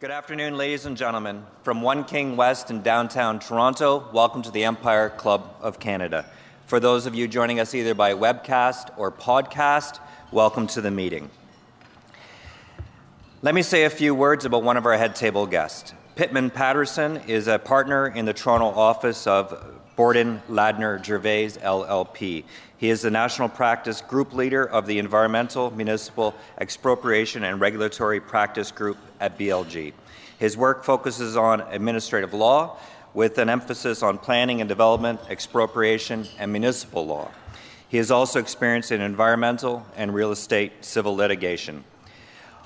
Good afternoon, ladies and gentlemen. From One King West in downtown Toronto, welcome to the Empire Club of Canada. For those of you joining us either by webcast or podcast, welcome to the meeting. Let me say a few words about one of our head table guests. Pittman Patterson is a partner in the Toronto office of Borden Ladner Gervais, LLP. He is the National Practice Group Leader of the Environmental, Municipal, Expropriation and Regulatory Practice Group at BLG. His work focuses on administrative law with an emphasis on planning and development, expropriation, and municipal law. He is also experienced in environmental and real estate civil litigation,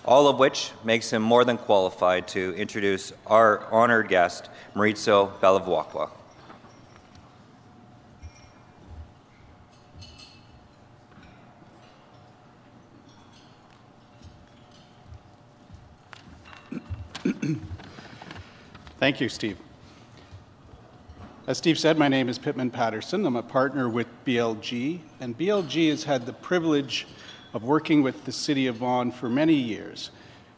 all of which makes him more than qualified to introduce our honored guest, Maurizio Bevilacqua. Thank you, Steve. As Steve said, my name is Pittman Patterson. I'm a partner with BLG, and BLG has had the privilege of working with the City of Vaughan for many years.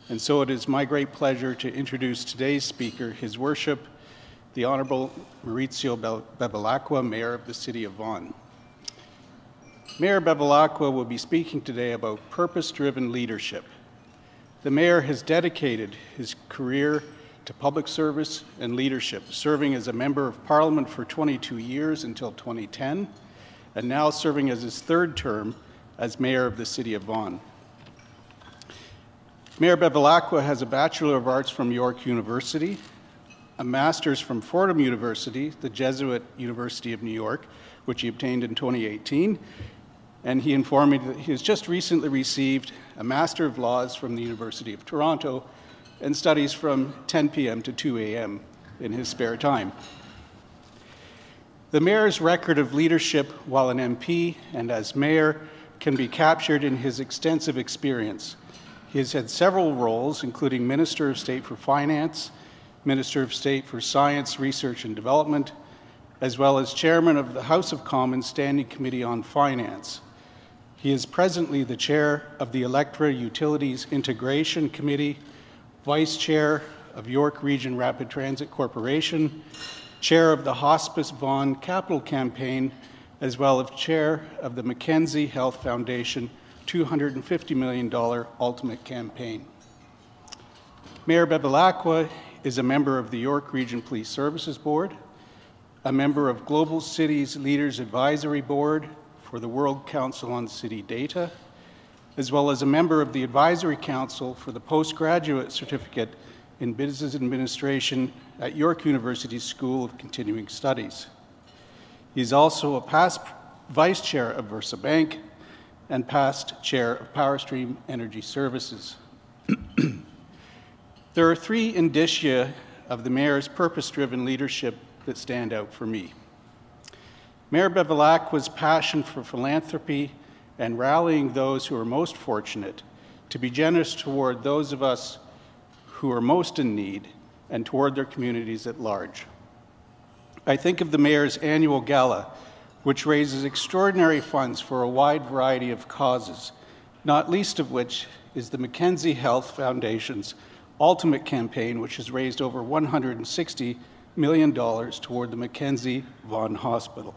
And so it is my great pleasure to introduce today's speaker, His Worship, the Honourable Maurizio Bevilacqua, Mayor of the City of Vaughan. Mayor Bevilacqua will be speaking today about purpose-driven leadership. The mayor has dedicated his career to public service and leadership, serving as a member of Parliament for 22 years until 2010, and now serving as his third term as mayor of the City of Vaughan. Mayor Bevilacqua has a Bachelor of Arts from York University, a Master's from Fordham University, the Jesuit University of New York, which he obtained in 2018, and he informed me that he has just recently received a Master of Laws from the University of Toronto and studies from 10 p.m. to 2 a.m. in his spare time. The mayor's record of leadership while an MP and as mayor can be captured in his extensive experience. He has had several roles, including Minister of State for Finance, Minister of State for Science, Research and Development, as well as Chairman of the House of Commons Standing Committee on Finance. He is presently the chair of the Electra Utilities Integration Committee, vice chair of York Region Rapid Transit Corporation, chair of the Hospice Vaughan Capital Campaign, as well as chair of the Mackenzie Health Foundation $250 million Ultimate Campaign. Mayor Bevilacqua is a member of the York Region Police Services Board, a member of Global Cities Leaders Advisory Board, for the World Council on City Data, as well as a member of the Advisory Council for the Postgraduate Certificate in Business Administration at York University's School of Continuing Studies. He's also a past Vice Chair of VersaBank and past Chair of PowerStream Energy Services. There are three indicia of the Mayor's purpose-driven leadership that stand out for me. Mayor Bevilacqua's passion for philanthropy and rallying those who are most fortunate to be generous toward those of us who are most in need and toward their communities at large. I think of the mayor's annual gala, which raises extraordinary funds for a wide variety of causes, not least of which is the Mackenzie Health Foundation's Ultimate Campaign, which has raised over $160 million toward the Mackenzie Vaughan Hospital.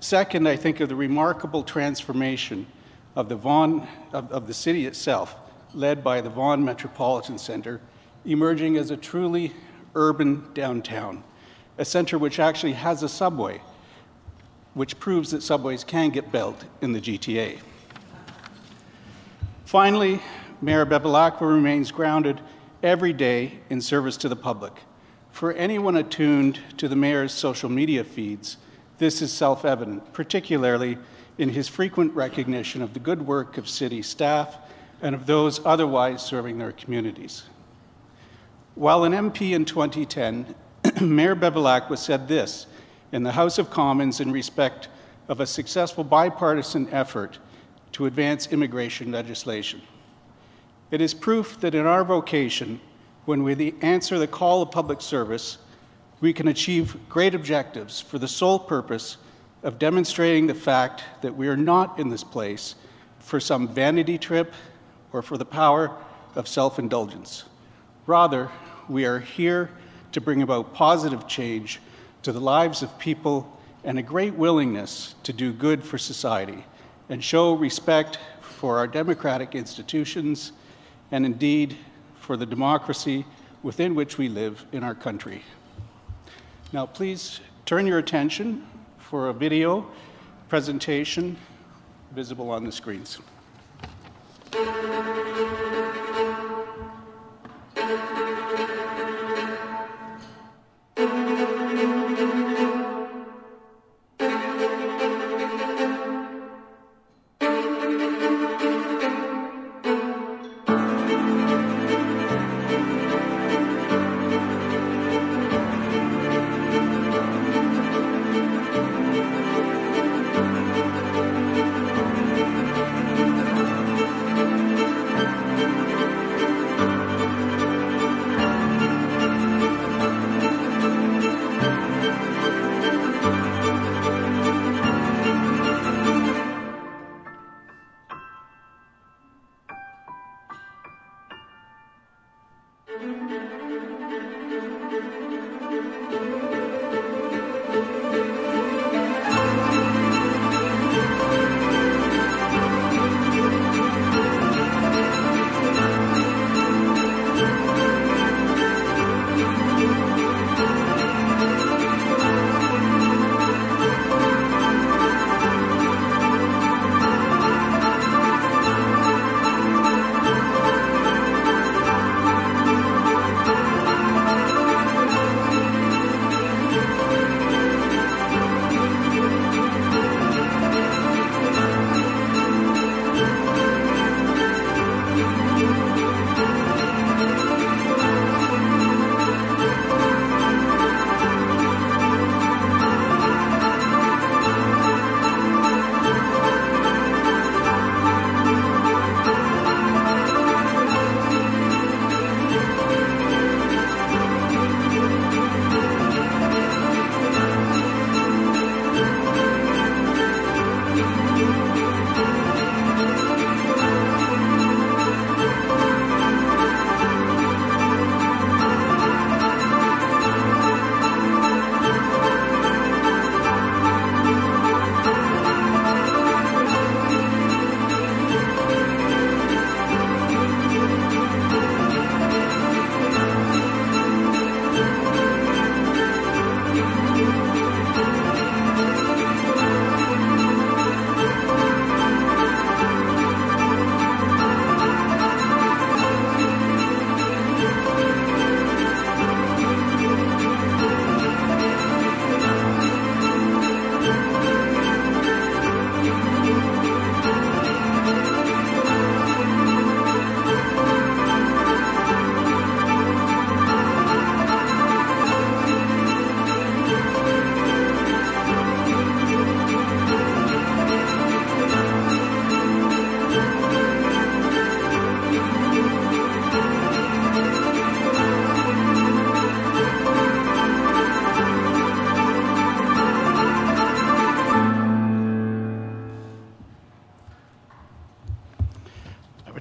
Second, I think of the remarkable transformation of the city itself, led by the Vaughan Metropolitan Centre, emerging as a truly urban downtown, a centre which actually has a subway, which proves that subways can get built in the GTA. Finally, Mayor Bevilacqua remains grounded every day in service to the public. For anyone attuned to the mayor's social media feeds, this is self-evident, particularly in his frequent recognition of the good work of city staff and of those otherwise serving their communities. While an MP in 2010, Mayor Bevilacqua said this in the House of Commons in respect of a successful bipartisan effort to advance immigration legislation. It is proof that in our vocation, when we answer the call of public service, we can achieve great objectives for the sole purpose of demonstrating the fact that we are not in this place for some vanity trip or for the power of self-indulgence. Rather, we are here to bring about positive change to the lives of people and a great willingness to do good for society and show respect for our democratic institutions and indeed for the democracy within which we live in our country. Now please turn your attention for a video presentation visible on the screens.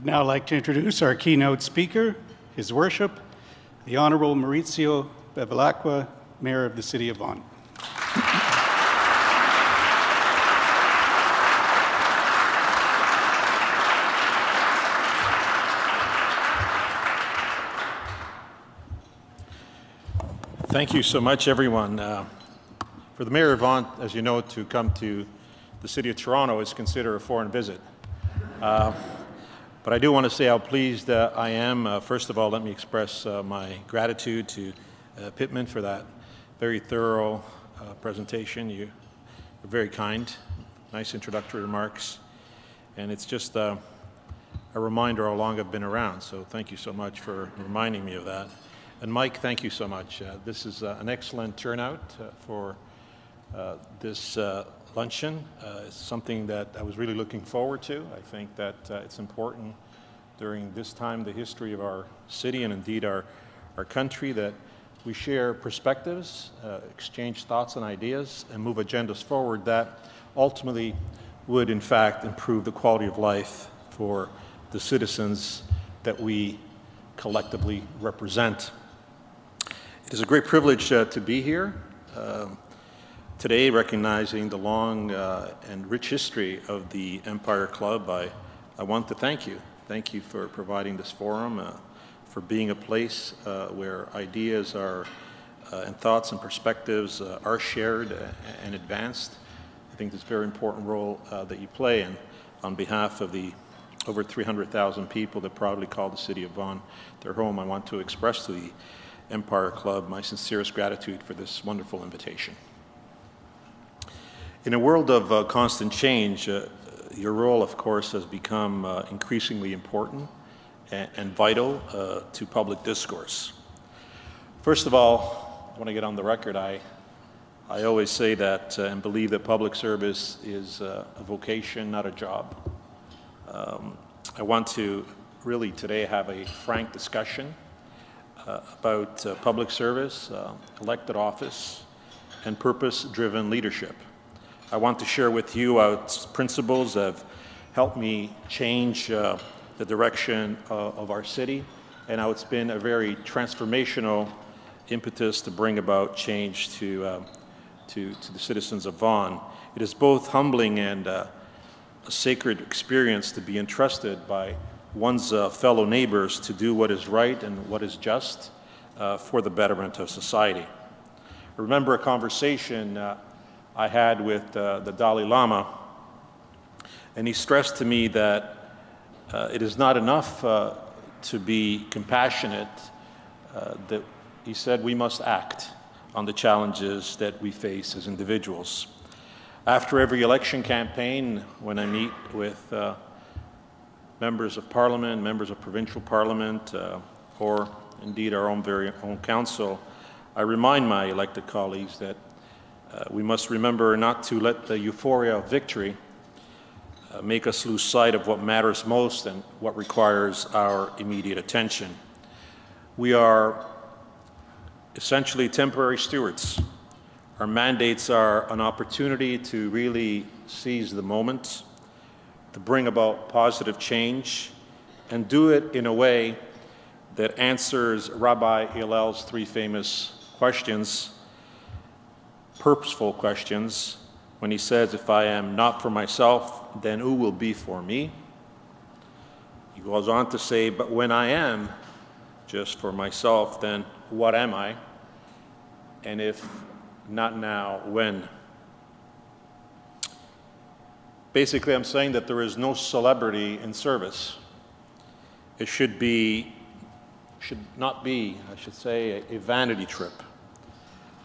I'd like to introduce our keynote speaker, His Worship, the Honourable Maurizio Bevilacqua, Mayor of the City of Vaughan. Thank you so much, everyone. For the Mayor of Vaughan, as you know, to come to the City of Toronto is considered a foreign visit. But I do want to say how pleased I am. First of all, let me express my gratitude to Pittman for that very thorough presentation. You were very kind, nice introductory remarks. And it's just a reminder how long I've been around. So thank you so much for reminding me of that. And Mike, thank you so much. This is an excellent turnout for this luncheon. It's something that I was really looking forward to. I think that it's important during this time, the history of our city and indeed our country, that we share perspectives, exchange thoughts and ideas, and move agendas forward that ultimately would in fact improve the quality of life for the citizens that we collectively represent. It is a great privilege to be here today, recognizing the long and rich history of the Empire Club. I want to thank you. Thank you for providing this forum, for being a place where ideas are and thoughts and perspectives are shared and advanced. I think it's a very important role that you play, and on behalf of the over 300,000 people that proudly call the city of Vaughan their home, I want to express to the Empire Club my sincerest gratitude for this wonderful invitation. In a world of constant change, your role, of course, has become increasingly important and vital to public discourse. First of all, I want to get on the record. I always say that and believe that public service is a vocation, not a job. I want to really today have a frank discussion about public service, elected office, and purpose-driven leadership. I want to share with you our principles that have helped me change the direction of our city, and how it's been a very transformational impetus to bring about change to the citizens of Vaughan. It is both humbling and a sacred experience to be entrusted by one's fellow neighbors to do what is right and what is just for the betterment of society. I remember a conversation I had with the Dalai Lama, and he stressed to me that it is not enough to be compassionate, that he said we must act on the challenges that we face as individuals. After every election campaign, when I meet with members of Parliament, members of provincial Parliament, or indeed our own very own council, I remind my elected colleagues that we must remember not to let the euphoria of victory make us lose sight of what matters most and what requires our immediate attention. We are essentially temporary stewards. Our mandates are an opportunity to really seize the moment, to bring about positive change, and do it in a way that answers Rabbi Hillel's three famous questions, purposeful questions, when he says, if I am not for myself, then who will be for me? He goes on to say, but when I am just for myself, then what am I? And if not now, when? Basically, I'm saying that there is no celebrity in service. It should not be, a vanity trip.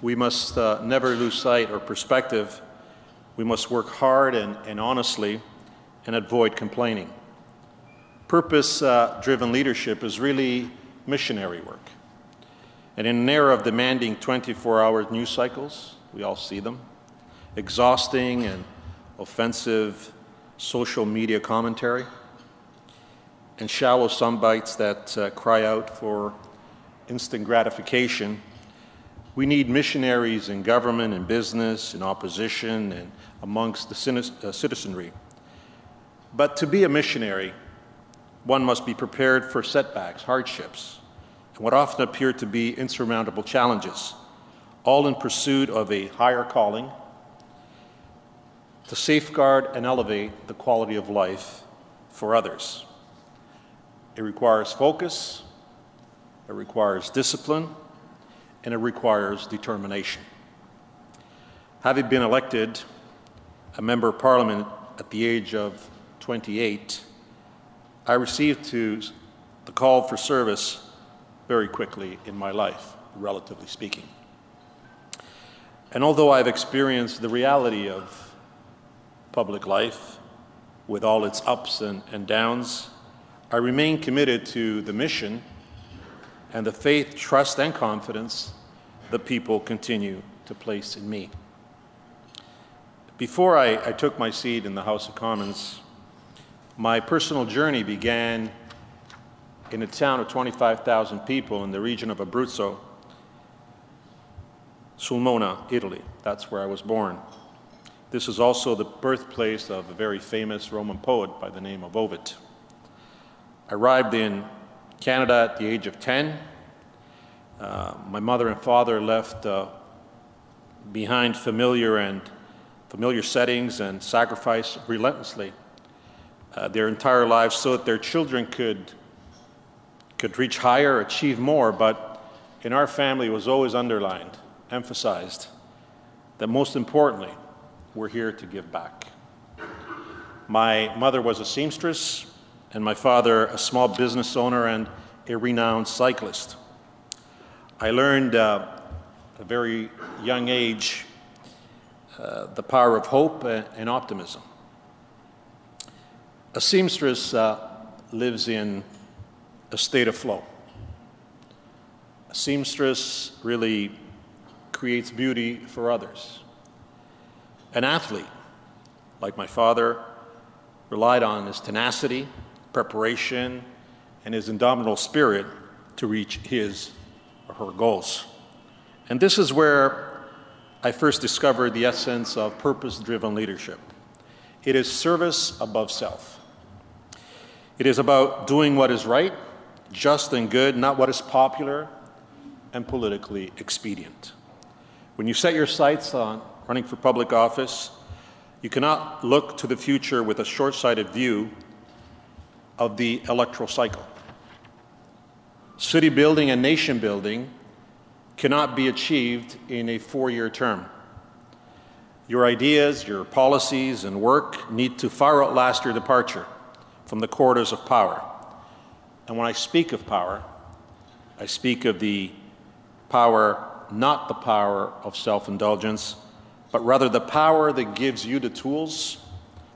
We must never lose sight or perspective. We must work hard and honestly and avoid complaining. Purpose-driven leadership is really missionary work. And in an era of demanding 24-hour news cycles, we all see them, exhausting and offensive social media commentary, and shallow soundbites that cry out for instant gratification, we need missionaries in government, in business, in opposition, and amongst the citizenry. But to be a missionary, one must be prepared for setbacks, hardships, and what often appear to be insurmountable challenges, all in pursuit of a higher calling to safeguard and elevate the quality of life for others. It requires focus, it requires discipline, and it requires determination. Having been elected a member of Parliament at the age of 28, I received the call for service very quickly in my life, relatively speaking. And although I've experienced the reality of public life with all its ups and downs, I remain committed to the mission and the faith, trust, and confidence the people continue to place in me. Before I took my seat in the House of Commons, my personal journey began in a town of 25,000 people in the region of Abruzzo, Sulmona, Italy. That's where I was born. This is also the birthplace of a very famous Roman poet by the name of Ovid. I arrived in Canada at the age of 10. My mother and father left behind familiar settings and sacrifice relentlessly their entire lives so that their children could reach higher, achieve more. But in our family, it was always underlined, emphasized, that most importantly, we're here to give back. My mother was a seamstress, and my father a small business owner and a renowned cyclist. I learned at a very young age the power of hope and optimism. A seamstress lives in a state of flow. A seamstress really creates beauty for others. An athlete, like my father, relied on his tenacity, preparation, and his indomitable spirit to reach his or her goals. And this is where I first discovered the essence of purpose-driven leadership. It is service above self. It is about doing what is right, just and good, not what is popular and politically expedient. When you set your sights on running for public office, you cannot look to the future with a short-sighted view of the electoral cycle. City building and nation building cannot be achieved in a four-year term. Your ideas, your policies, and work need to far outlast your departure from the corridors of power. And when I speak of power, I speak of the power, not the power of self-indulgence, but rather the power that gives you the tools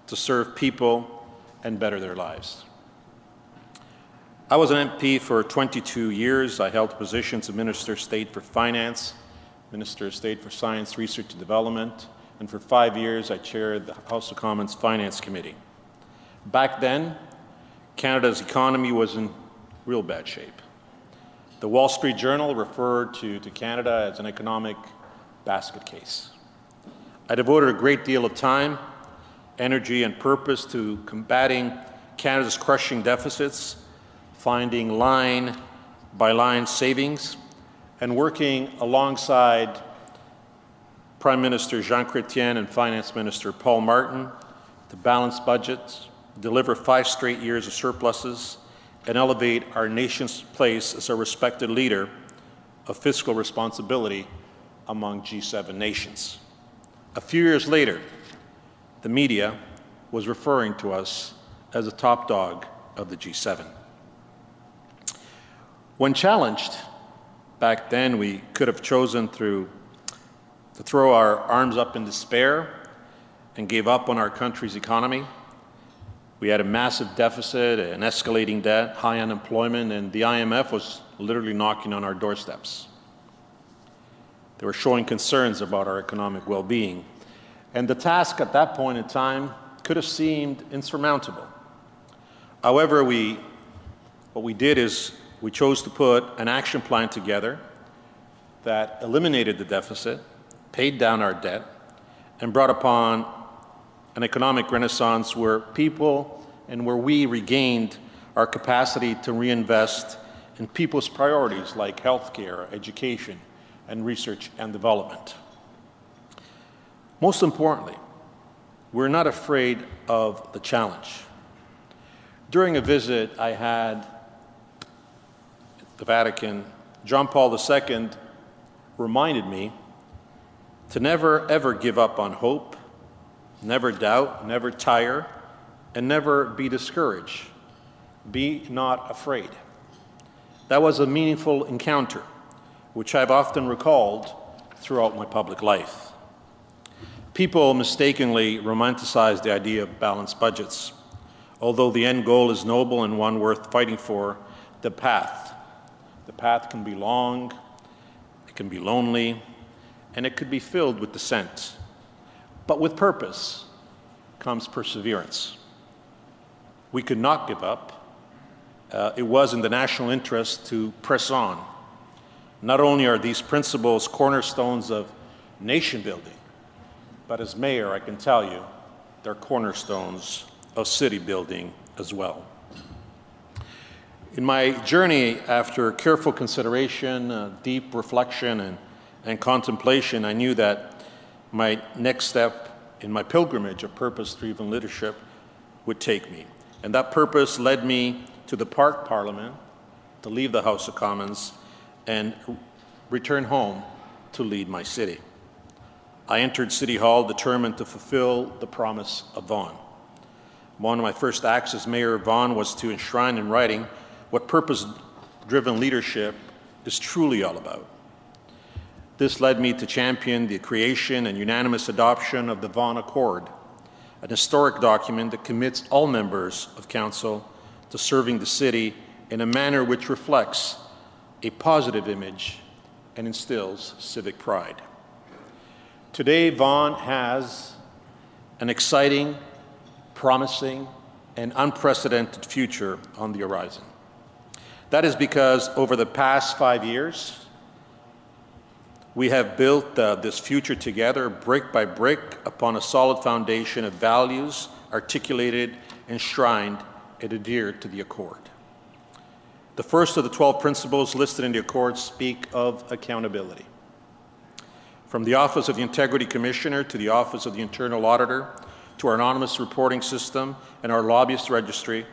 to serve people and better their lives. I was an MP for 22 years. I held positions of Minister of State for Finance, Minister of State for Science, Research and Development, and for 5 years I chaired the House of Commons Finance Committee. Back then, Canada's economy was in real bad shape. The Wall Street Journal referred to Canada as an economic basket case. I devoted a great deal of time, energy, and purpose to combating Canada's crushing deficits, finding line-by-line savings, and working alongside Prime Minister Jean Chrétien and Finance Minister Paul Martin to balance budgets, deliver 5 straight years of surpluses, and elevate our nation's place as a respected leader of fiscal responsibility among G7 nations. A few years later, the media was referring to us as the top dog of the G7. When challenged back then, we could have chosen to throw our arms up in despair and gave up on our country's economy. We had a massive deficit, an escalating debt, high unemployment, and the IMF was literally knocking on our doorsteps. They were showing concerns about our economic well-being. And the task at that point in time could have seemed insurmountable. However, we chose to put an action plan together that eliminated the deficit, paid down our debt, and brought upon an economic renaissance where people and where we regained our capacity to reinvest in people's priorities like healthcare, education, and research and development. Most importantly, we're not afraid of the challenge. During a visit I had the Vatican, John Paul II reminded me to never ever give up on hope, never doubt, never tire, and never be discouraged. Be not afraid. That was a meaningful encounter, which I've often recalled throughout my public life. People mistakenly romanticize the idea of balanced budgets. Although the end goal is noble and one worth fighting for, the path can be long, it can be lonely, and it could be filled with dissent. But with purpose comes perseverance. We could not give up. It was in the national interest to press on. Not only are these principles cornerstones of nation building, but as mayor, I can tell you, they're cornerstones of city building as well. In my journey, after careful consideration, deep reflection, and contemplation, I knew that my next step in my pilgrimage of purpose-driven leadership would take me. And that purpose led me to the Park Parliament, to leave the House of Commons, and return home to lead my city. I entered City Hall determined to fulfill the promise of Vaughan. One of my first acts as mayor of Vaughan was to enshrine in writing what purpose-driven leadership is truly all about. This led me to champion the creation and unanimous adoption of the Vaughan Accord, an historic document that commits all members of council to serving the city in a manner which reflects a positive image and instills civic pride. Today, Vaughan has an exciting, promising, and unprecedented future on the horizon. That is because over the past 5 years, we have built this future together, brick by brick, upon a solid foundation of values articulated, enshrined, and adhered to the Accord. The first of the 12 principles listed in the Accord speak of accountability. From the Office of the Integrity Commissioner to the Office of the Internal Auditor to our anonymous reporting system and our lobbyist registry,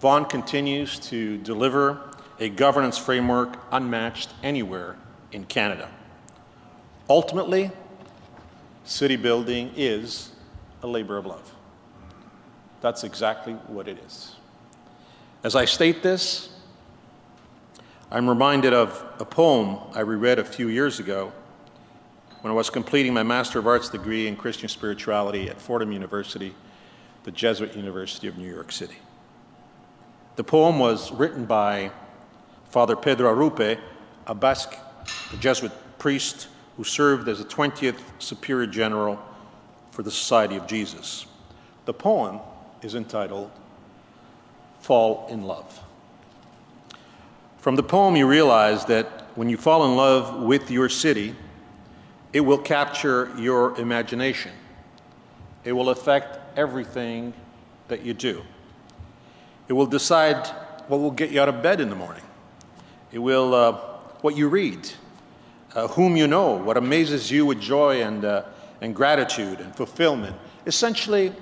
Vaughan continues to deliver a governance framework unmatched anywhere in Canada. Ultimately, city building is a labor of love. That's exactly what it is. As I state this, I'm reminded of a poem I reread a few years ago when I was completing my Master of Arts degree in Christian Spirituality at Fordham University, the Jesuit University of New York City. The poem was written by Father Pedro Arrupe, a Basque Jesuit priest who served as the 20th Superior General for the Society of Jesus. The poem is entitled, Fall in Love. From the poem, you realize that when you fall in love with your city, it will capture your imagination. It will affect everything that you do. It will decide what will get you out of bed in the morning. It will, what you read, whom you know, what amazes you with joy and gratitude and fulfillment. Essentially,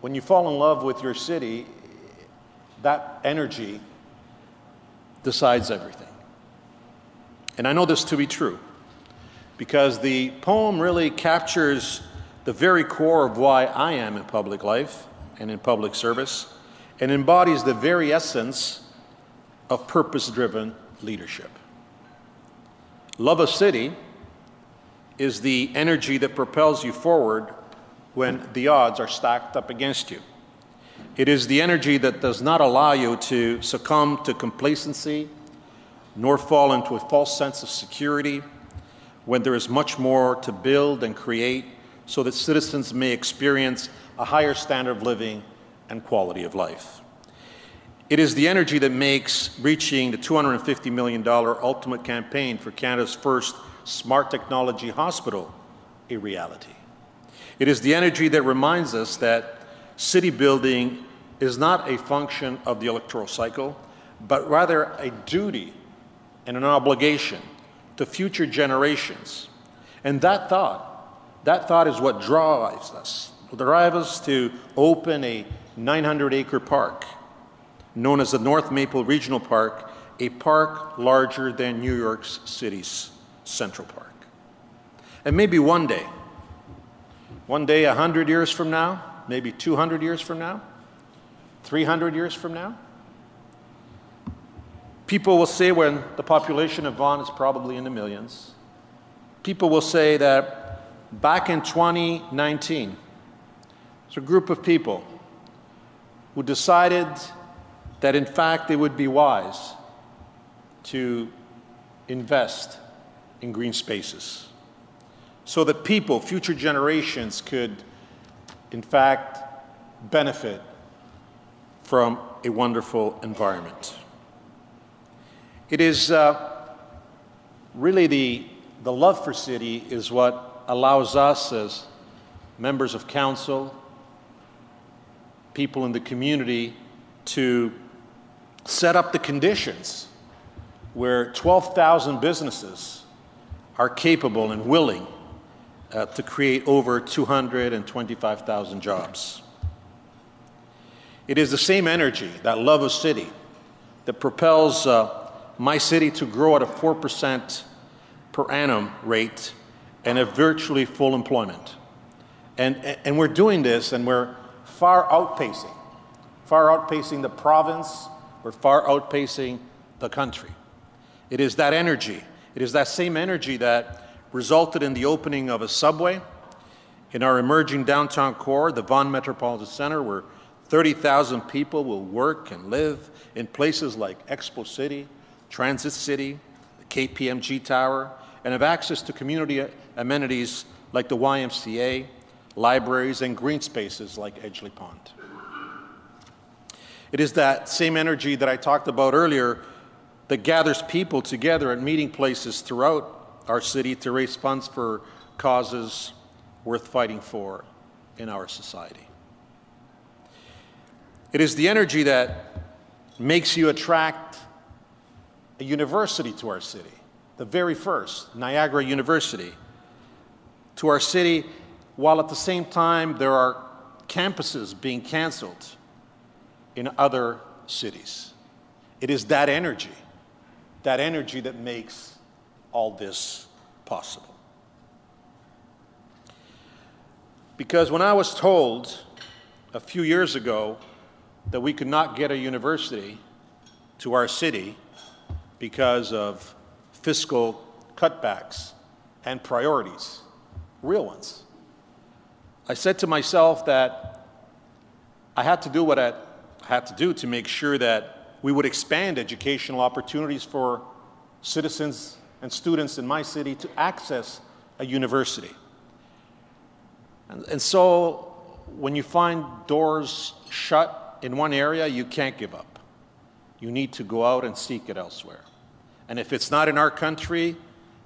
when you fall in love with your city, that energy decides everything. And I know this to be true, because the poem really captures the very core of why I am in public life and in public service, and embodies the very essence of purpose-driven leadership. Love of city is the energy that propels you forward when the odds are stacked up against you. It is the energy that does not allow you to succumb to complacency, nor fall into a false sense of security when there is much more to build and create so that citizens may experience a higher standard of living and quality of life. It is the energy that makes reaching the $250 million ultimate campaign for Canada's first smart technology hospital a reality. It is the energy that reminds us that city building is not a function of the electoral cycle, but rather a duty and an obligation to future generations. And that thought is what drives us. Drive us to open a 900-acre park known as the North Maple Regional Park, a park larger than New York City's Central Park. And maybe one day 100 years from now, maybe 200 years from now, 300 years from now, people will say, when the population of Vaughan is probably in the millions, people will say that back in 2019, it's a group of people who decided that, in fact, it would be wise to invest in green spaces so that people, future generations, could, in fact, benefit from a wonderful environment. It is really the love for city is what allows us as members of council, people in the community, to set up the conditions where 12,000 businesses are capable and willing to create over 225,000 jobs. It is the same energy, that love of city, that propels my city to grow at a 4% per annum rate and a virtually full employment. And we're doing this, and we're far outpacing the province, we're far outpacing the country. It is that energy. It is that same energy that resulted in the opening of a subway in our emerging downtown core, the Vaughan Metropolitan Centre, where 30,000 people will work and live in places like Expo City, Transit City, the KPMG Tower, and have access to community amenities like the YMCA, libraries, and green spaces like Edgeley Pond. It is that same energy that I talked about earlier that gathers people together at meeting places throughout our city to raise funds for causes worth fighting for in our society. It is the energy that makes you attract a university to our city, the very first, Niagara University, to our city, while at the same time there are campuses being canceled in other cities. It is that energy that makes all this possible. Because when I was told a few years ago that we could not get a university to our city because of fiscal cutbacks and priorities, real ones, I said to myself that I had to do what I had to do to make sure that we would expand educational opportunities for citizens and students in my city to access a university. And so when you find doors shut in one area, you can't give up. You need to go out and seek it elsewhere. And if it's not in our country,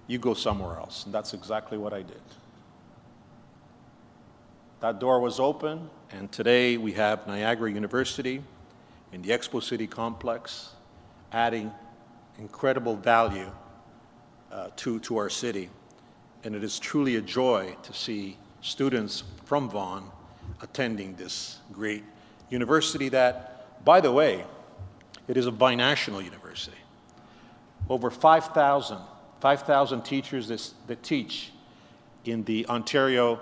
you go somewhere else. And that's exactly what I did. That door was open, and today we have Niagara University in the Expo City complex, adding incredible value to our city. And it is truly a joy to see students from Vaughan attending this great university that, by the way, it is a binational university. Over 5,000 teachers that teach in the Ontario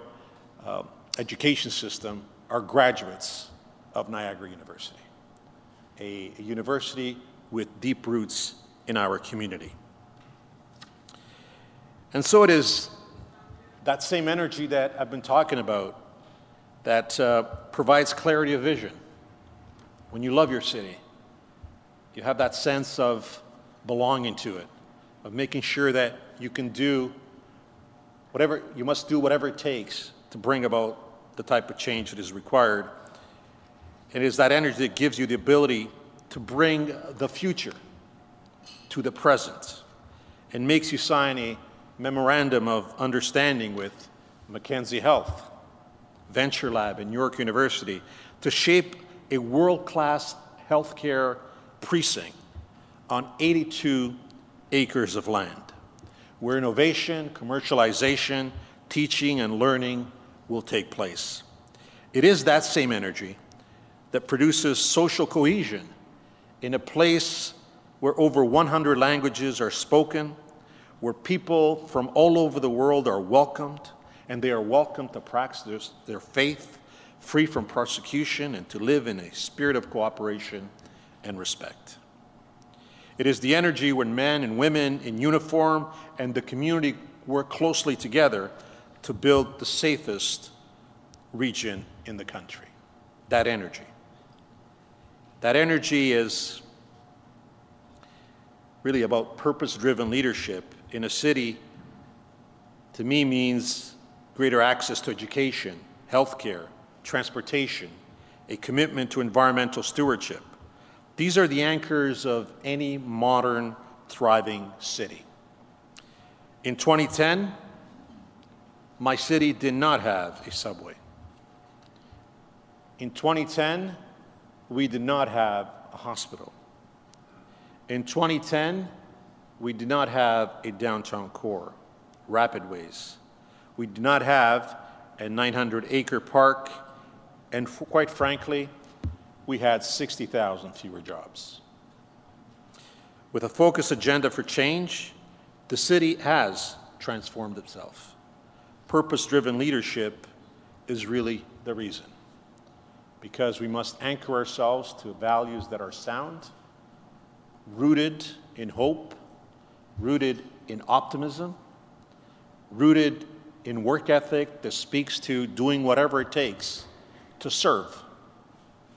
education system are graduates of Niagara University, a university with deep roots in our community. And so it is that same energy that I've been talking about that provides clarity of vision. When you love your city, you have that sense of belonging to it, of making sure that you can do whatever, you must do whatever it takes to bring about the type of change that is required. It is that energy that gives you the ability to bring the future to the present and makes you sign a memorandum of understanding with Mackenzie Health, Venture Lab in York University to shape a world-class healthcare precinct on 82 acres of land where innovation, commercialization, teaching, and learning will take place. It is that same energy that produces social cohesion in a place where over 100 languages are spoken, where people from all over the world are welcomed, and they are welcome to practice their faith, free from persecution, and to live in a spirit of cooperation and respect. It is the energy when men and women in uniform and the community work closely together to build the safest region in the country. That energy. That energy is really about purpose-driven leadership in a city, to me, means greater access to education, healthcare, transportation, a commitment to environmental stewardship. These are the anchors of any modern, thriving city. In 2010, my city did not have a subway. In 2010, we did not have a hospital. In 2010, we did not have a downtown core, rapidways. We did not have a 900-acre park, and quite frankly, we had 60,000 fewer jobs. With a focused agenda for change, the city has transformed itself. Purpose-driven leadership is really the reason, because we must anchor ourselves to values that are sound, rooted in hope, rooted in optimism, rooted in work ethic that speaks to doing whatever it takes to serve,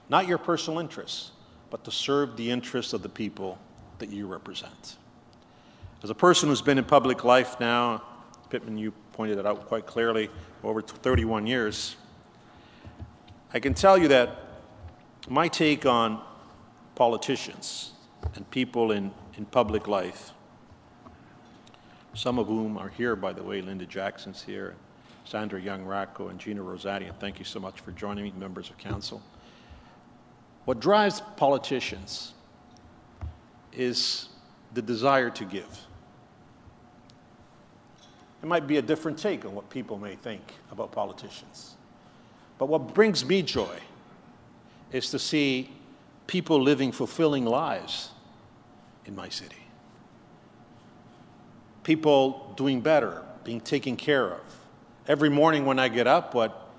not your personal interests, but to serve the interests of the people that you represent. As a person who's been in public life now, Pittman, you pointed it out quite clearly, over 31 years, I can tell you that my take on politicians and people in public life, some of whom are here, by the way, Linda Jackson's here, Sandra Young-Racco, and Gina Rosati, and thank you so much for joining me, members of council. What drives politicians is the desire to give. It might be a different take on what people may think about politicians. But what brings me joy is to see people living fulfilling lives in my city. People doing better, being taken care of. Every morning when I get up, what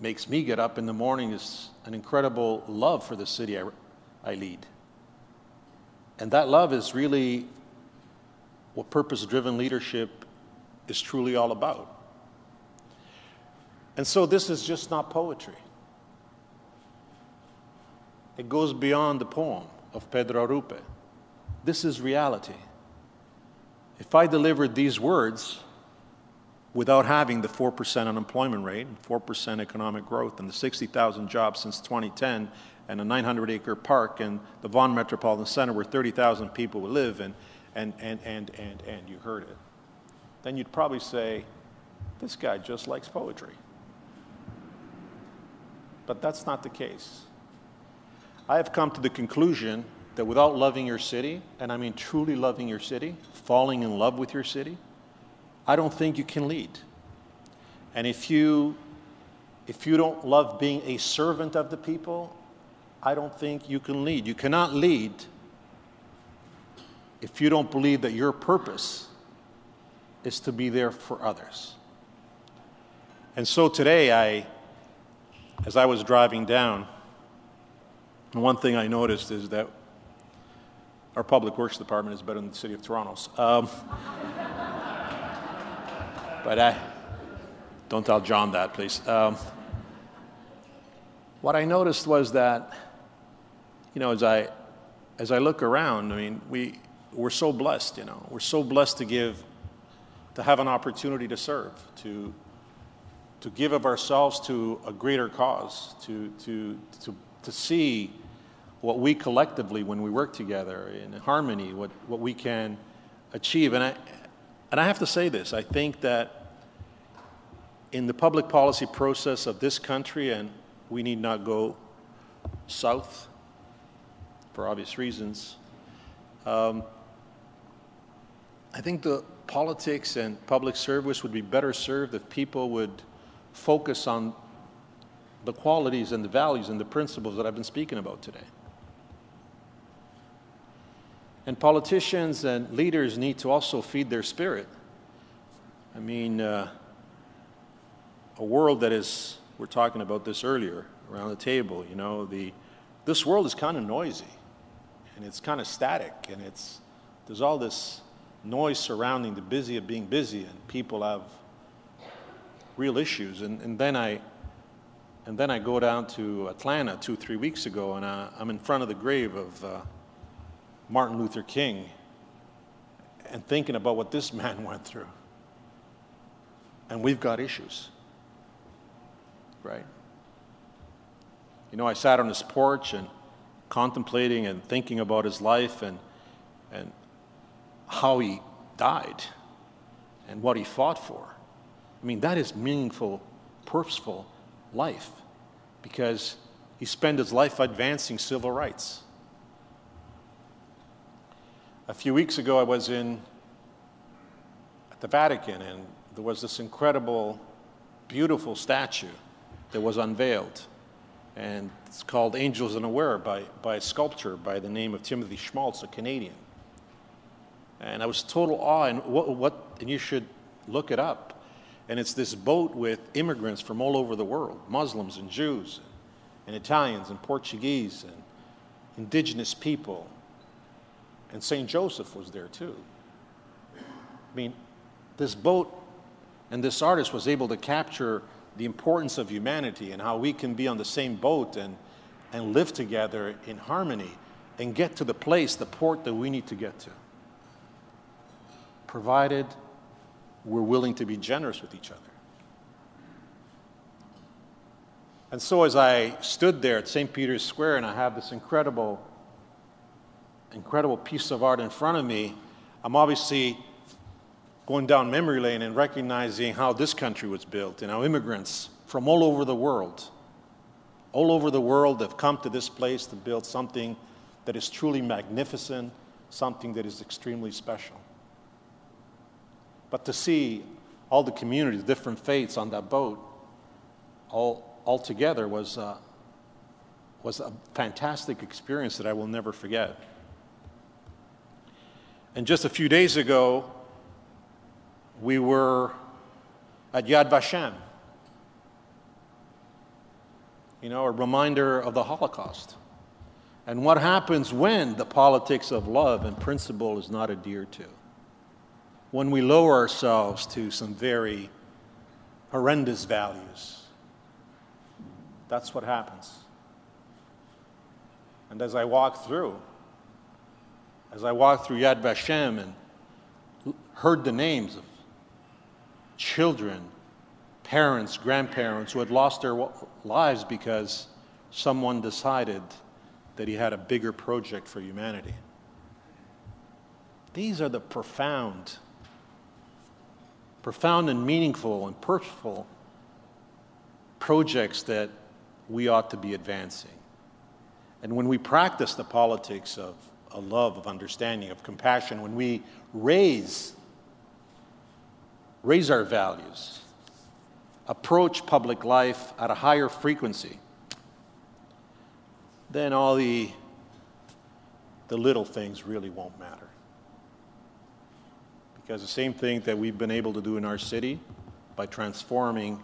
makes me get up in the morning is an incredible love for the city I lead. And that love is really what purpose-driven leadership is truly all about. And so this is just not poetry. It goes beyond the poem of Pedro Rupe. This is reality. If I delivered these words without having the 4% unemployment rate, 4% economic growth, and the 60,000 jobs since 2010, and a 900-acre park, and the Vaughan Metropolitan Centre where 30,000 people would live, and you heard it, then you'd probably say, this guy just likes poetry. But that's not the case. I have come to the conclusion that without loving your city, and I mean truly loving your city, falling in love with your city, I don't think you can lead. And if you don't love being a servant of the people, I don't think you can lead. You cannot lead if you don't believe that your purpose is to be there for others. And so today, as I was driving down, one thing I noticed is that our Public Works Department is better than the City of Toronto's. But don't tell John that, please. What I noticed was that, you know, as I look around, I mean, we're so blessed, you know. We're so blessed to give, to have an opportunity to serve, to give of ourselves to a greater cause, to see what we collectively, when we work together in harmony, what we can achieve. And I have to say this, I think that in the public policy process of this country, and we need not go south for obvious reasons, I think the politics and public service would be better served if people would focus on the qualities and the values and the principles that I've been speaking about today. And politicians and leaders need to also feed their spirit. I mean, a world that is, we're talking about this earlier around the table, you know, this world is kind of noisy and it's kind of static and there's all this noise surrounding the busy of being busy, and people have real issues. And then I go down to Atlanta 2-3 weeks ago, and I'm in front of the grave of Martin Luther King, and thinking about what this man went through. And we've got issues, right? You know, I sat on his porch and contemplating and thinking about his life and how he died and what he fought for. I mean, that is meaningful, purposeful life, because he spent his life advancing civil rights. A few weeks ago, I was at the Vatican, and there was this incredible, beautiful statue that was unveiled. And it's called Angels Unaware by a sculptor by the name of Timothy Schmaltz, a Canadian. And I was total awe, and and you should look it up. And it's this boat with immigrants from all over the world, Muslims and Jews and Italians and Portuguese and indigenous people. And St. Joseph was there too. I mean, this boat and this artist was able to capture the importance of humanity and how we can be on the same boat and live together in harmony and get to the place, the port that we need to get to, provided we're willing to be generous with each other. And so as I stood there at St. Peter's Square and I have this incredible piece of art in front of me, I'm obviously going down memory lane and recognizing how this country was built and how immigrants from all over the world have come to this place to build something that is truly magnificent, something that is extremely special. But to see all the communities, different faiths on that boat, all together was a fantastic experience that I will never forget. And just a few days ago, we were at Yad Vashem. You know, a reminder of the Holocaust. And what happens when the politics of love and principle is not adhered to? When we lower ourselves to some very horrendous values. That's what happens. And as I walked through, Yad Vashem and heard the names of children, parents, grandparents who had lost their lives because someone decided that he had a bigger project for humanity. These are the profound and meaningful and purposeful projects that we ought to be advancing. And when we practice the politics of a love, of understanding, of compassion, when we raise our values, approach public life at a higher frequency, then all the little things really won't matter. Because the same thing that we've been able to do in our city by transforming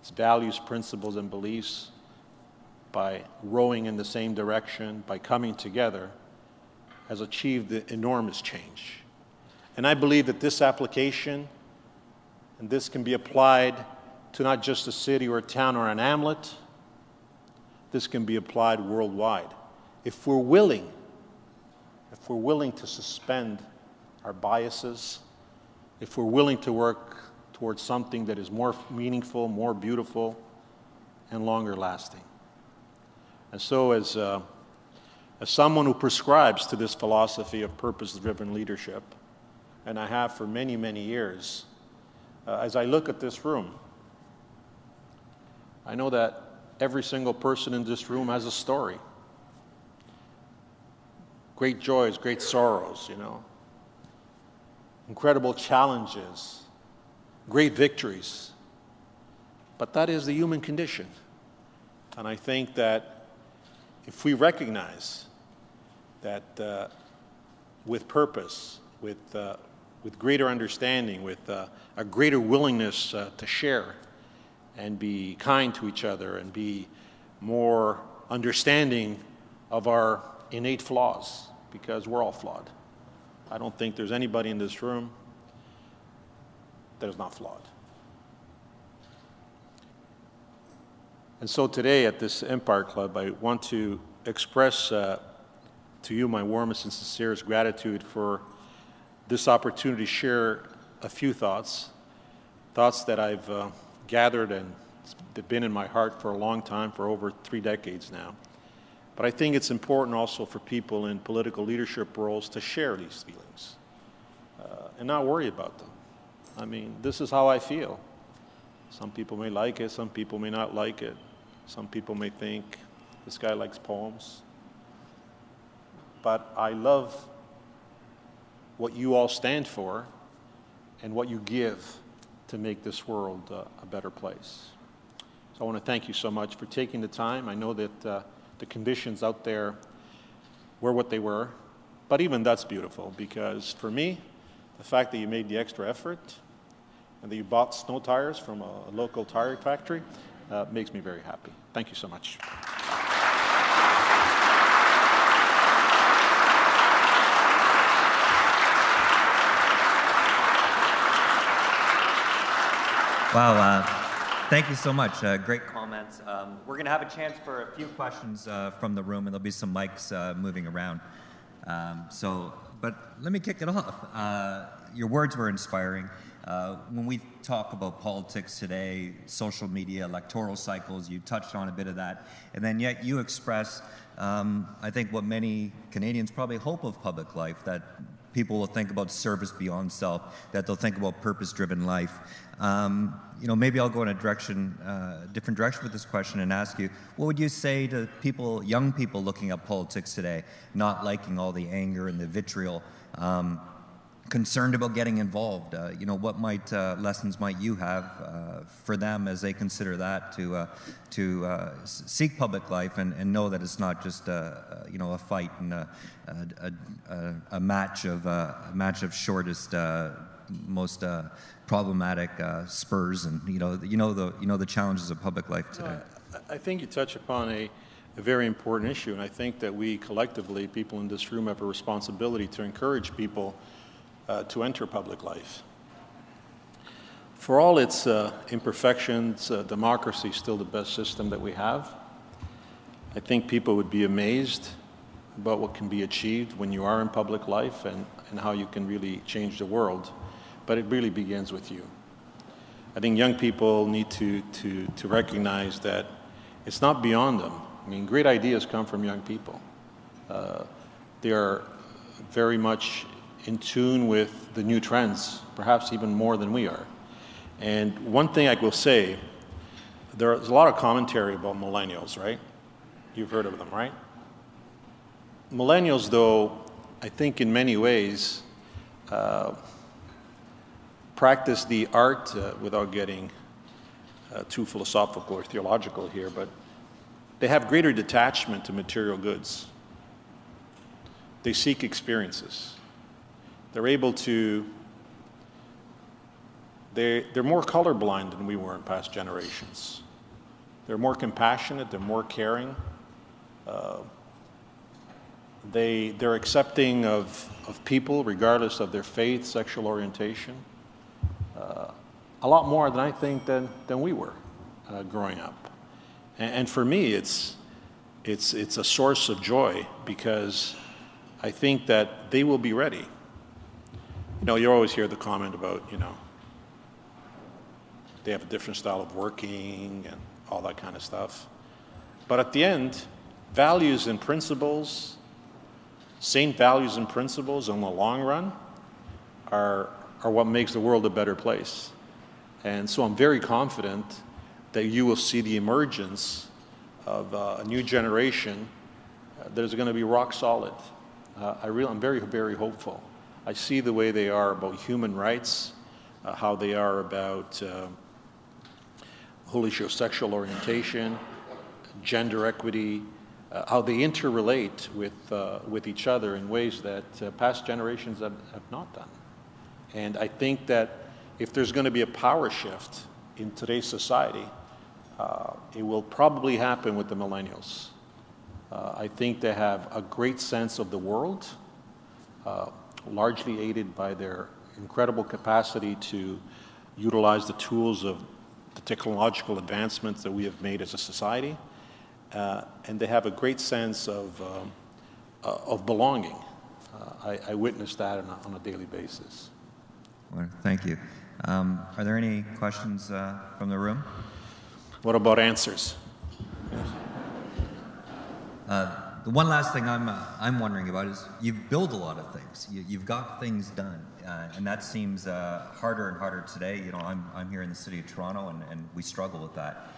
its values, principles, and beliefs, by rowing in the same direction, by coming together, has achieved the enormous change. And I believe that this application and this can be applied to not just a city or a town or an hamlet. This can be applied worldwide. If we're willing to suspend our biases, if we're willing to work towards something that is more meaningful, more beautiful, and longer lasting. And so as someone who prescribes to this philosophy of purpose-driven leadership, and I have for many, many years, as I look at this room, I know that every single person in this room has a story. Great joys, great sorrows, you know, incredible challenges, great victories. But that is the human condition. And I think that if we recognize that with purpose, with greater understanding, with a greater willingness to share and be kind to each other and be more understanding of our innate flaws, because we're all flawed. I don't think there's anybody in this room that is not flawed. And so today at this Empire Club, I want to express to you my warmest and sincerest gratitude for this opportunity to share a few thoughts that I've gathered and have been in my heart for a long time, for over 3 decades now. But I think it's important also for people in political leadership roles to share these feelings and not worry about them. I mean, this is how I feel. Some people may like it, some people may not like it. Some people may think, this guy likes poems. But I love what you all stand for and what you give to make this world a better place. So I want to thank you so much for taking the time. I know that the conditions out there were what they were, but even that's beautiful, because for me, the fact that you made the extra effort and that you bought snow tires from a local tire factory makes me very happy. Thank you so much. Wow, thank you so much. Great comments. We're going to have a chance for a few questions from the room, and there'll be some mics moving around. But let me kick it off. Your words were inspiring. When we talk about politics today, social media, electoral cycles, you touched on a bit of that. And then yet you express, I think, what many Canadians probably hope of public life, that people will think about service beyond self, that they'll think about purpose-driven life. You know, maybe I'll go in a direction, different direction with this question and ask you, what would you say to people, young people looking at politics today, not liking all the anger and the vitriol, concerned about getting involved? You know, what might lessons might you have for them as they consider that to seek public life and know that it's not just you know, a fight and a match of shortest, most problematic spurs, and you know the challenges of public life today. I think you touch upon a very important issue, and I think that we collectively, people in this room, have a responsibility to encourage people to enter public life. For all its imperfections, democracy is still the best system that we have. I think people would be amazed about what can be achieved when you are in public life and how you can really change the world, but it really begins with you. I think young people need to recognize that it's not beyond them. I mean, great ideas come from young people. They are very much in tune with the new trends, perhaps even more than we are. And one thing I will say, there's a lot of commentary about millennials, right? You've heard of them, right? Millennials, though, I think in many ways practice the art, without getting too philosophical or theological here, but they have greater detachment to material goods. They seek experiences. They're able to, they're more colorblind than we were in past generations. They're more compassionate, they're more caring. They're accepting of people regardless of their faith, sexual orientation, a lot more than I think than we were growing up. And for me, it's a source of joy, because I think that they will be ready. You know, you always hear the comment about, you know, they have a different style of working and all that kind of stuff. But at the end, values and principles, same values and principles in the long run are what makes the world a better place. And so I'm very confident that you will see the emergence of a new generation that is going to be rock solid. I'm very, very hopeful. I see the way they are about human rights, how they are about whole issue of sexual orientation, gender equity, how they interrelate with each other in ways that past generations have not done. And I think that if there's going to be a power shift in today's society, it will probably happen with the millennials. I think they have a great sense of the world, largely aided by their incredible capacity to utilize the tools of the technological advancements that we have made as a society, and they have a great sense of belonging. I witness that on a daily basis. Well, thank you. Are there any questions from the room? What about answers? The one last thing I'm wondering about is you build a lot of things. You've got things done, and that seems harder and harder today. You know, I'm here in the city of Toronto, and we struggle with that.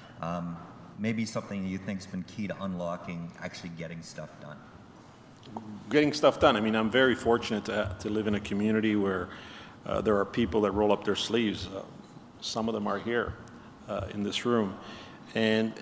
Maybe something you think has been key to unlocking actually getting stuff done. getting stuff done. I mean, I'm very fortunate to live in a community where there are people that roll up their sleeves. Some of them are here in this room. And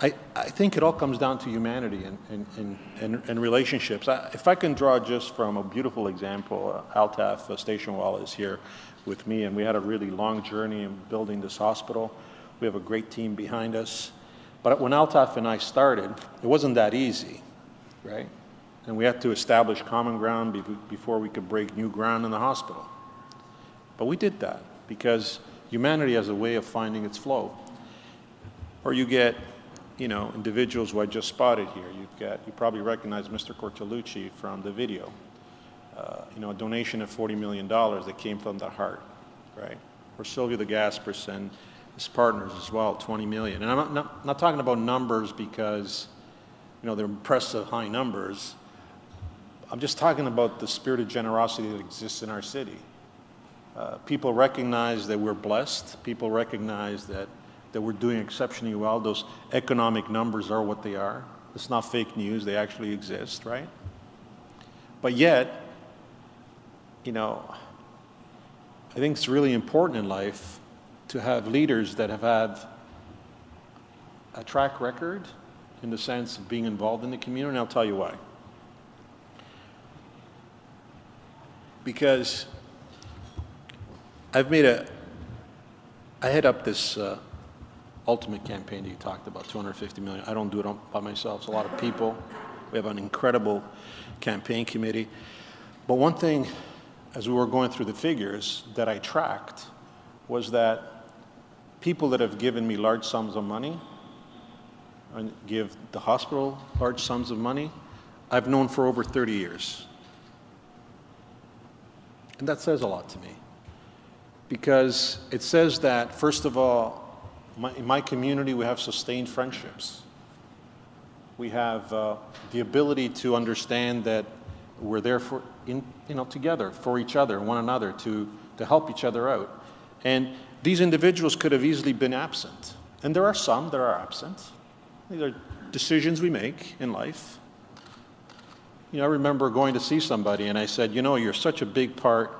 I think it all comes down to humanity and relationships. If I can draw just from a beautiful example, Altaf Stationwala is here with me, and we had a really long journey in building this hospital. We have a great team behind us. But when Altaf and I started, it wasn't that easy, right? And we had to establish common ground before we could break new ground in the hospital. But we did that because humanity has a way of finding its flow. Or you get, you know, individuals who I just spotted here. You probably recognize Mr. Cortolucci from the video. You know, a donation of $40 million that came from the heart, right? Or Sylvia de Gaspers and his partners as well, 20 million. And I'm not talking about numbers because, you know, they're impressive high numbers. I'm just talking about the spirit of generosity that exists in our city. People recognize that we're blessed. People recognize that we're doing exceptionally well. Those economic numbers are what they are. It's not fake news, they actually exist, right? But yet, you know, I think it's really important in life to have leaders that have had a track record in the sense of being involved in the community, and I'll tell you why. Because I head up this ultimate campaign that you talked about, 250 million. I don't do it by myself. It's a lot of people. We have an incredible campaign committee. But one thing, as we were going through the figures that I tracked, was that people that have given me large sums of money and give the hospital large sums of money, I've known for over 30 years. And that says a lot to me, because it says that, first of all, in my community, we have sustained friendships. We have the ability to understand that we're there for, you know, together, for each other, one another, to help each other out. And these individuals could have easily been absent. And there are some that are absent. These are decisions we make in life. You know, I remember going to see somebody and I said, you know, you're such a big part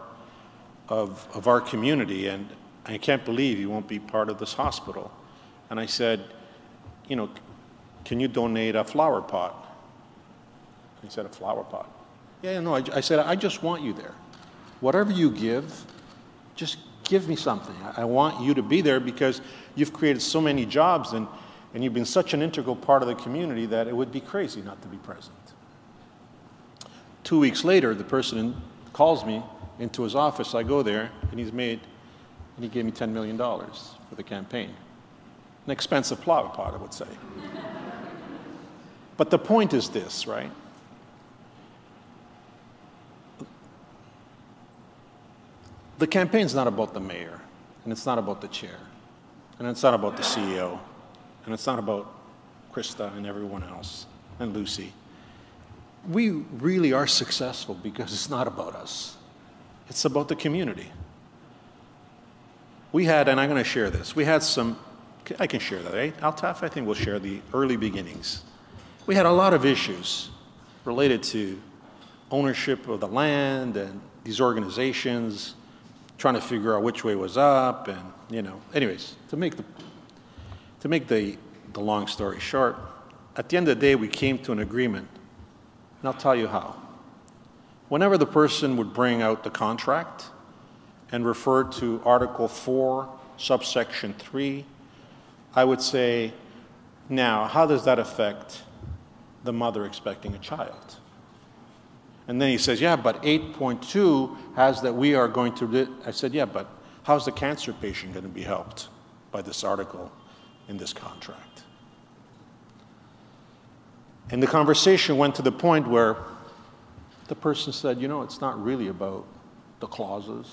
of our community, and I can't believe you won't be part of this hospital. And I said, you know, can you donate a flower pot? He said, a flower pot? Yeah, no, I said, I just want you there. Whatever you give, just give me something. I want you to be there because you've created so many jobs and you've been such an integral part of the community that it would be crazy not to be present. 2 weeks later, the person calls me into his office. I go there, and he gave me $10 million for the campaign. An expensive flower pot, I would say. But the point is this, right? The campaign's not about the mayor, and it's not about the chair, and it's not about the CEO, and it's not about Krista and everyone else, and Lucy. We really are successful because it's not about us. It's about the community. We had, and I'm going to share this, we had some, I can share that, right? Altaf, I think we'll share the early beginnings. We had a lot of issues related to ownership of the land and these organizations, trying to figure out which way was up and, you know. Anyways, to make the long story short, at the end of the day, we came to an agreement, and I'll tell you how. Whenever the person would bring out the contract, and refer to Article 4, subsection 3, I would say, now, how does that affect the mother expecting a child? And then he says, yeah, but 8.2 has that we are going to... I said, yeah, but how's the cancer patient going to be helped by this article in this contract? And the conversation went to the point where the person said, you know, it's not really about the clauses,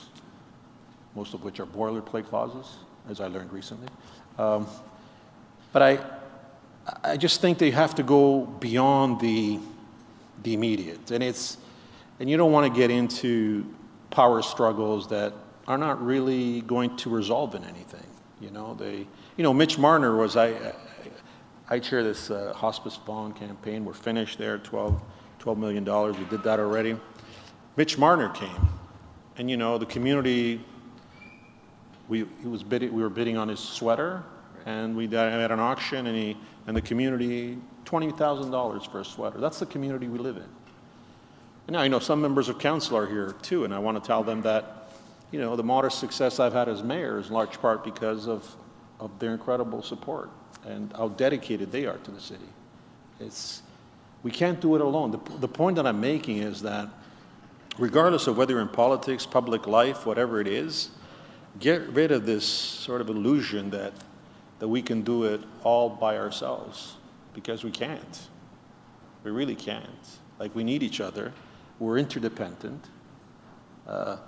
most of which are boilerplate clauses, as I learned recently. But I just think they have to go beyond the immediate. And you don't want to get into power struggles that are not really going to resolve in anything. You know, Mitch Marner was, I chair this Hospice Vaughan campaign. We're finished there, $12 million. We did that already. Mitch Marner came, and you know, the community, we were bidding on his sweater, and we had an auction, and the community, $20,000 for a sweater. That's the community we live in. And now, you know, some members of council are here too, and I want to tell them that, you know, the modest success I've had as mayor is in large part because of their incredible support and how dedicated they are to the city. It's, we can't do it alone. The point that I'm making is that regardless of whether you're in politics, public life, whatever it is, get rid of this sort of illusion that we can do it all by ourselves, because we can't. We really can't. Like, we need each other. We're interdependent. You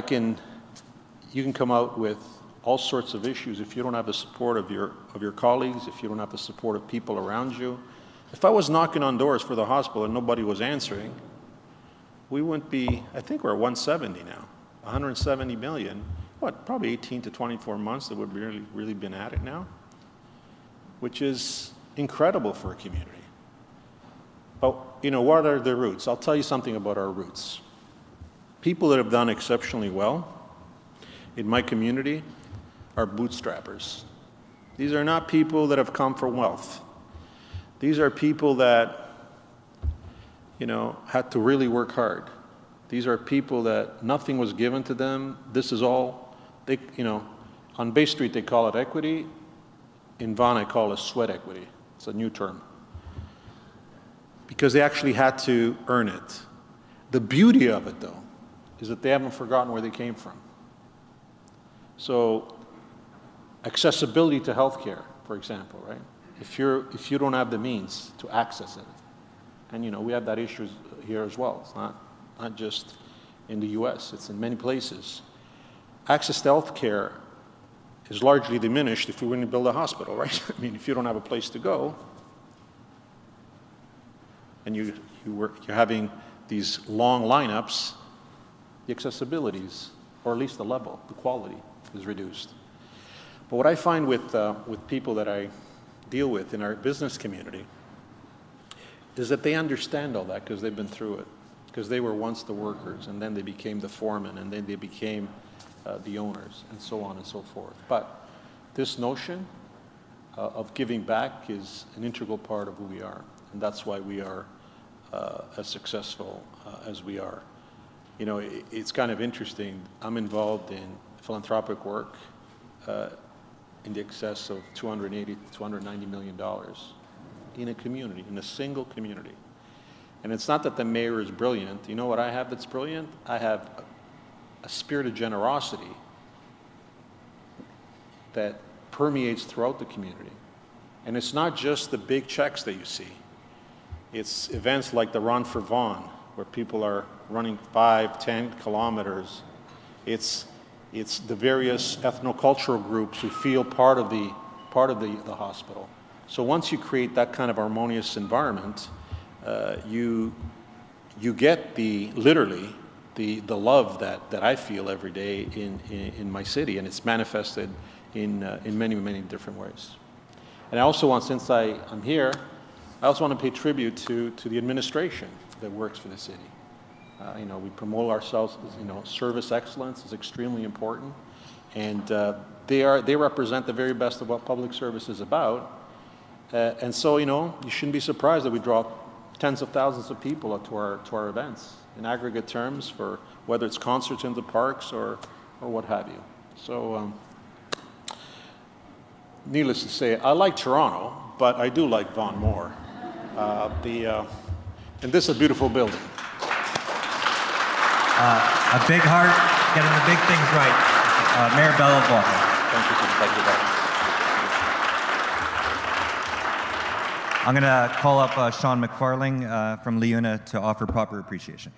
can come out with all sorts of issues if you don't have the support of your colleagues, if you don't have the support of people around you. If I was knocking on doors for the hospital and nobody was answering, we wouldn't be, I think we're at 170 now, 170 million. What, probably 18 to 24 months that we've really been at it now, which is incredible for a community. But, you know, what are the roots? I'll tell you something about our roots. People that have done exceptionally well in my community are bootstrappers. These are not people that have come from wealth. These are people that, you know, had to really work hard. These are people that nothing was given to them. This is all, they, you know, on Bay Street they call it equity. In Vaughan I call it sweat equity. It's a new term. Because they actually had to earn it. The beauty of it, though, is that they haven't forgotten where they came from. So accessibility to healthcare, for example, right? If you don't have the means to access it, and you know, we have that issue here as well. It's not just in the US, it's in many places. Access to healthcare is largely diminished if you wouldn't build a hospital, right? I mean, if you don't have a place to go, and you're having these long lineups, the accessibilities, or at least the level, the quality, is reduced. But what I find with people that I deal with in our business community is that they understand all that because they've been through it, because they were once the workers, and then they became the foreman, and then they became the owners, and so on and so forth. But this notion of giving back is an integral part of who we are. And that's why we are as successful as we are. You know, it's kind of interesting. I'm involved in philanthropic work in the excess of $280 to $290 million in a community, in a single community. And it's not that the mayor is brilliant. You know what I have that's brilliant? I have a spirit of generosity that permeates throughout the community. And it's not just the big checks that you see. It's events like the Run for Vaughan, where people are running 5, 10 kilometers. It's the various ethnocultural groups who feel part of the hospital. So once you create that kind of harmonious environment, you get literally the love that I feel every day in my city, and it's manifested in many, many different ways. And I also want, since I'm here, I also want to pay tribute to the administration that works for the city. You know, we promote ourselves, you know, service excellence is extremely important, and they represent the very best of what public service is about. And so, you know, you shouldn't be surprised that we draw tens of thousands of people to our events in aggregate terms, for whether it's concerts in the parks or what have you. So, needless to say, I like Toronto, but I do like Vaughan more. And this is a beautiful building. A big heart, getting the big things right. Mayor Bell of Vaughan. Thank you. I'm going to call up Sean McFarling from LiUNA to offer proper appreciation.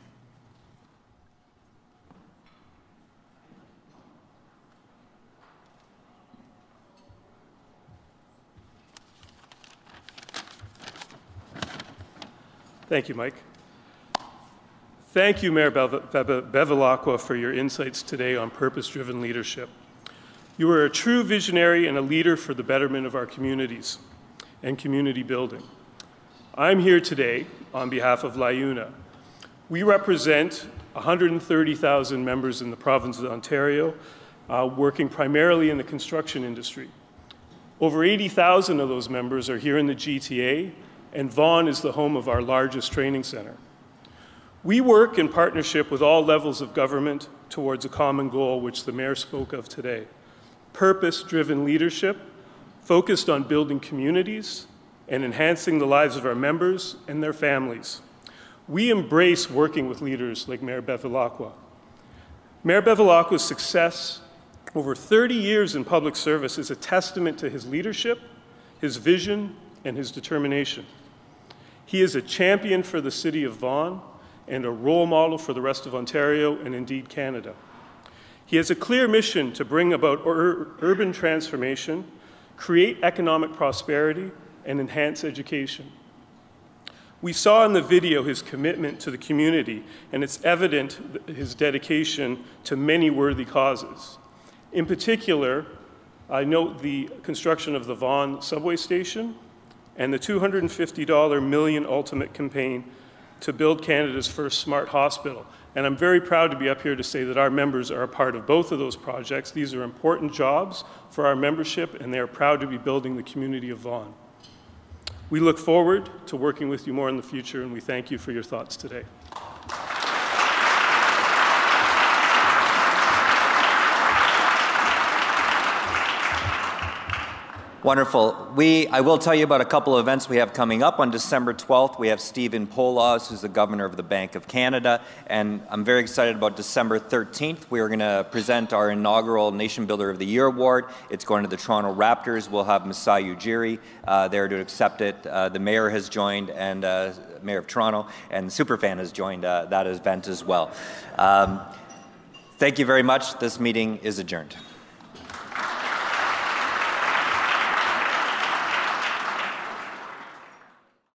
Thank you, Mike. Thank you, Mayor Bevilacqua, for your insights today on purpose-driven leadership. You are a true visionary and a leader for the betterment of our communities. and community building. I'm here today on behalf of LiUNA. We represent 130,000 members in the province of Ontario, working primarily in the construction industry. Over 80,000 of those members are here in the GTA, and Vaughan is the home of our largest training center. We work in partnership with all levels of government towards a common goal, which the Mayor spoke of today. Purpose-driven leadership focused on building communities and enhancing the lives of our members and their families. We embrace working with leaders like Mayor Bevilacqua. Mayor Bevilacqua's success over 30 years in public service is a testament to his leadership, his vision, and his determination. He is a champion for the city of Vaughan and a role model for the rest of Ontario and indeed Canada. He has a clear mission to bring about urban transformation, create economic prosperity, and enhance education. We saw in the video his commitment to the community, and it's evident his dedication to many worthy causes. In particular, I note the construction of the Vaughan subway station and the $250 million ultimate campaign to build Canada's first smart hospital. And I'm very proud to be up here to say that our members are a part of both of those projects. These are important jobs for our membership, and they are proud to be building the community of Vaughan. We look forward to working with you more in the future, and we thank you for your thoughts today. Wonderful. I will tell you about a couple of events we have coming up. On December 12th, we have Stephen Poloz, who's the Governor of the Bank of Canada, and I'm very excited about December 13th. We are going to present our inaugural Nation Builder of the Year Award. It's going to the Toronto Raptors. We'll have Masai Ujiri there to accept it. The Mayor has joined, and Mayor of Toronto, and Superfan has joined that event as well. Thank you very much. This meeting is adjourned.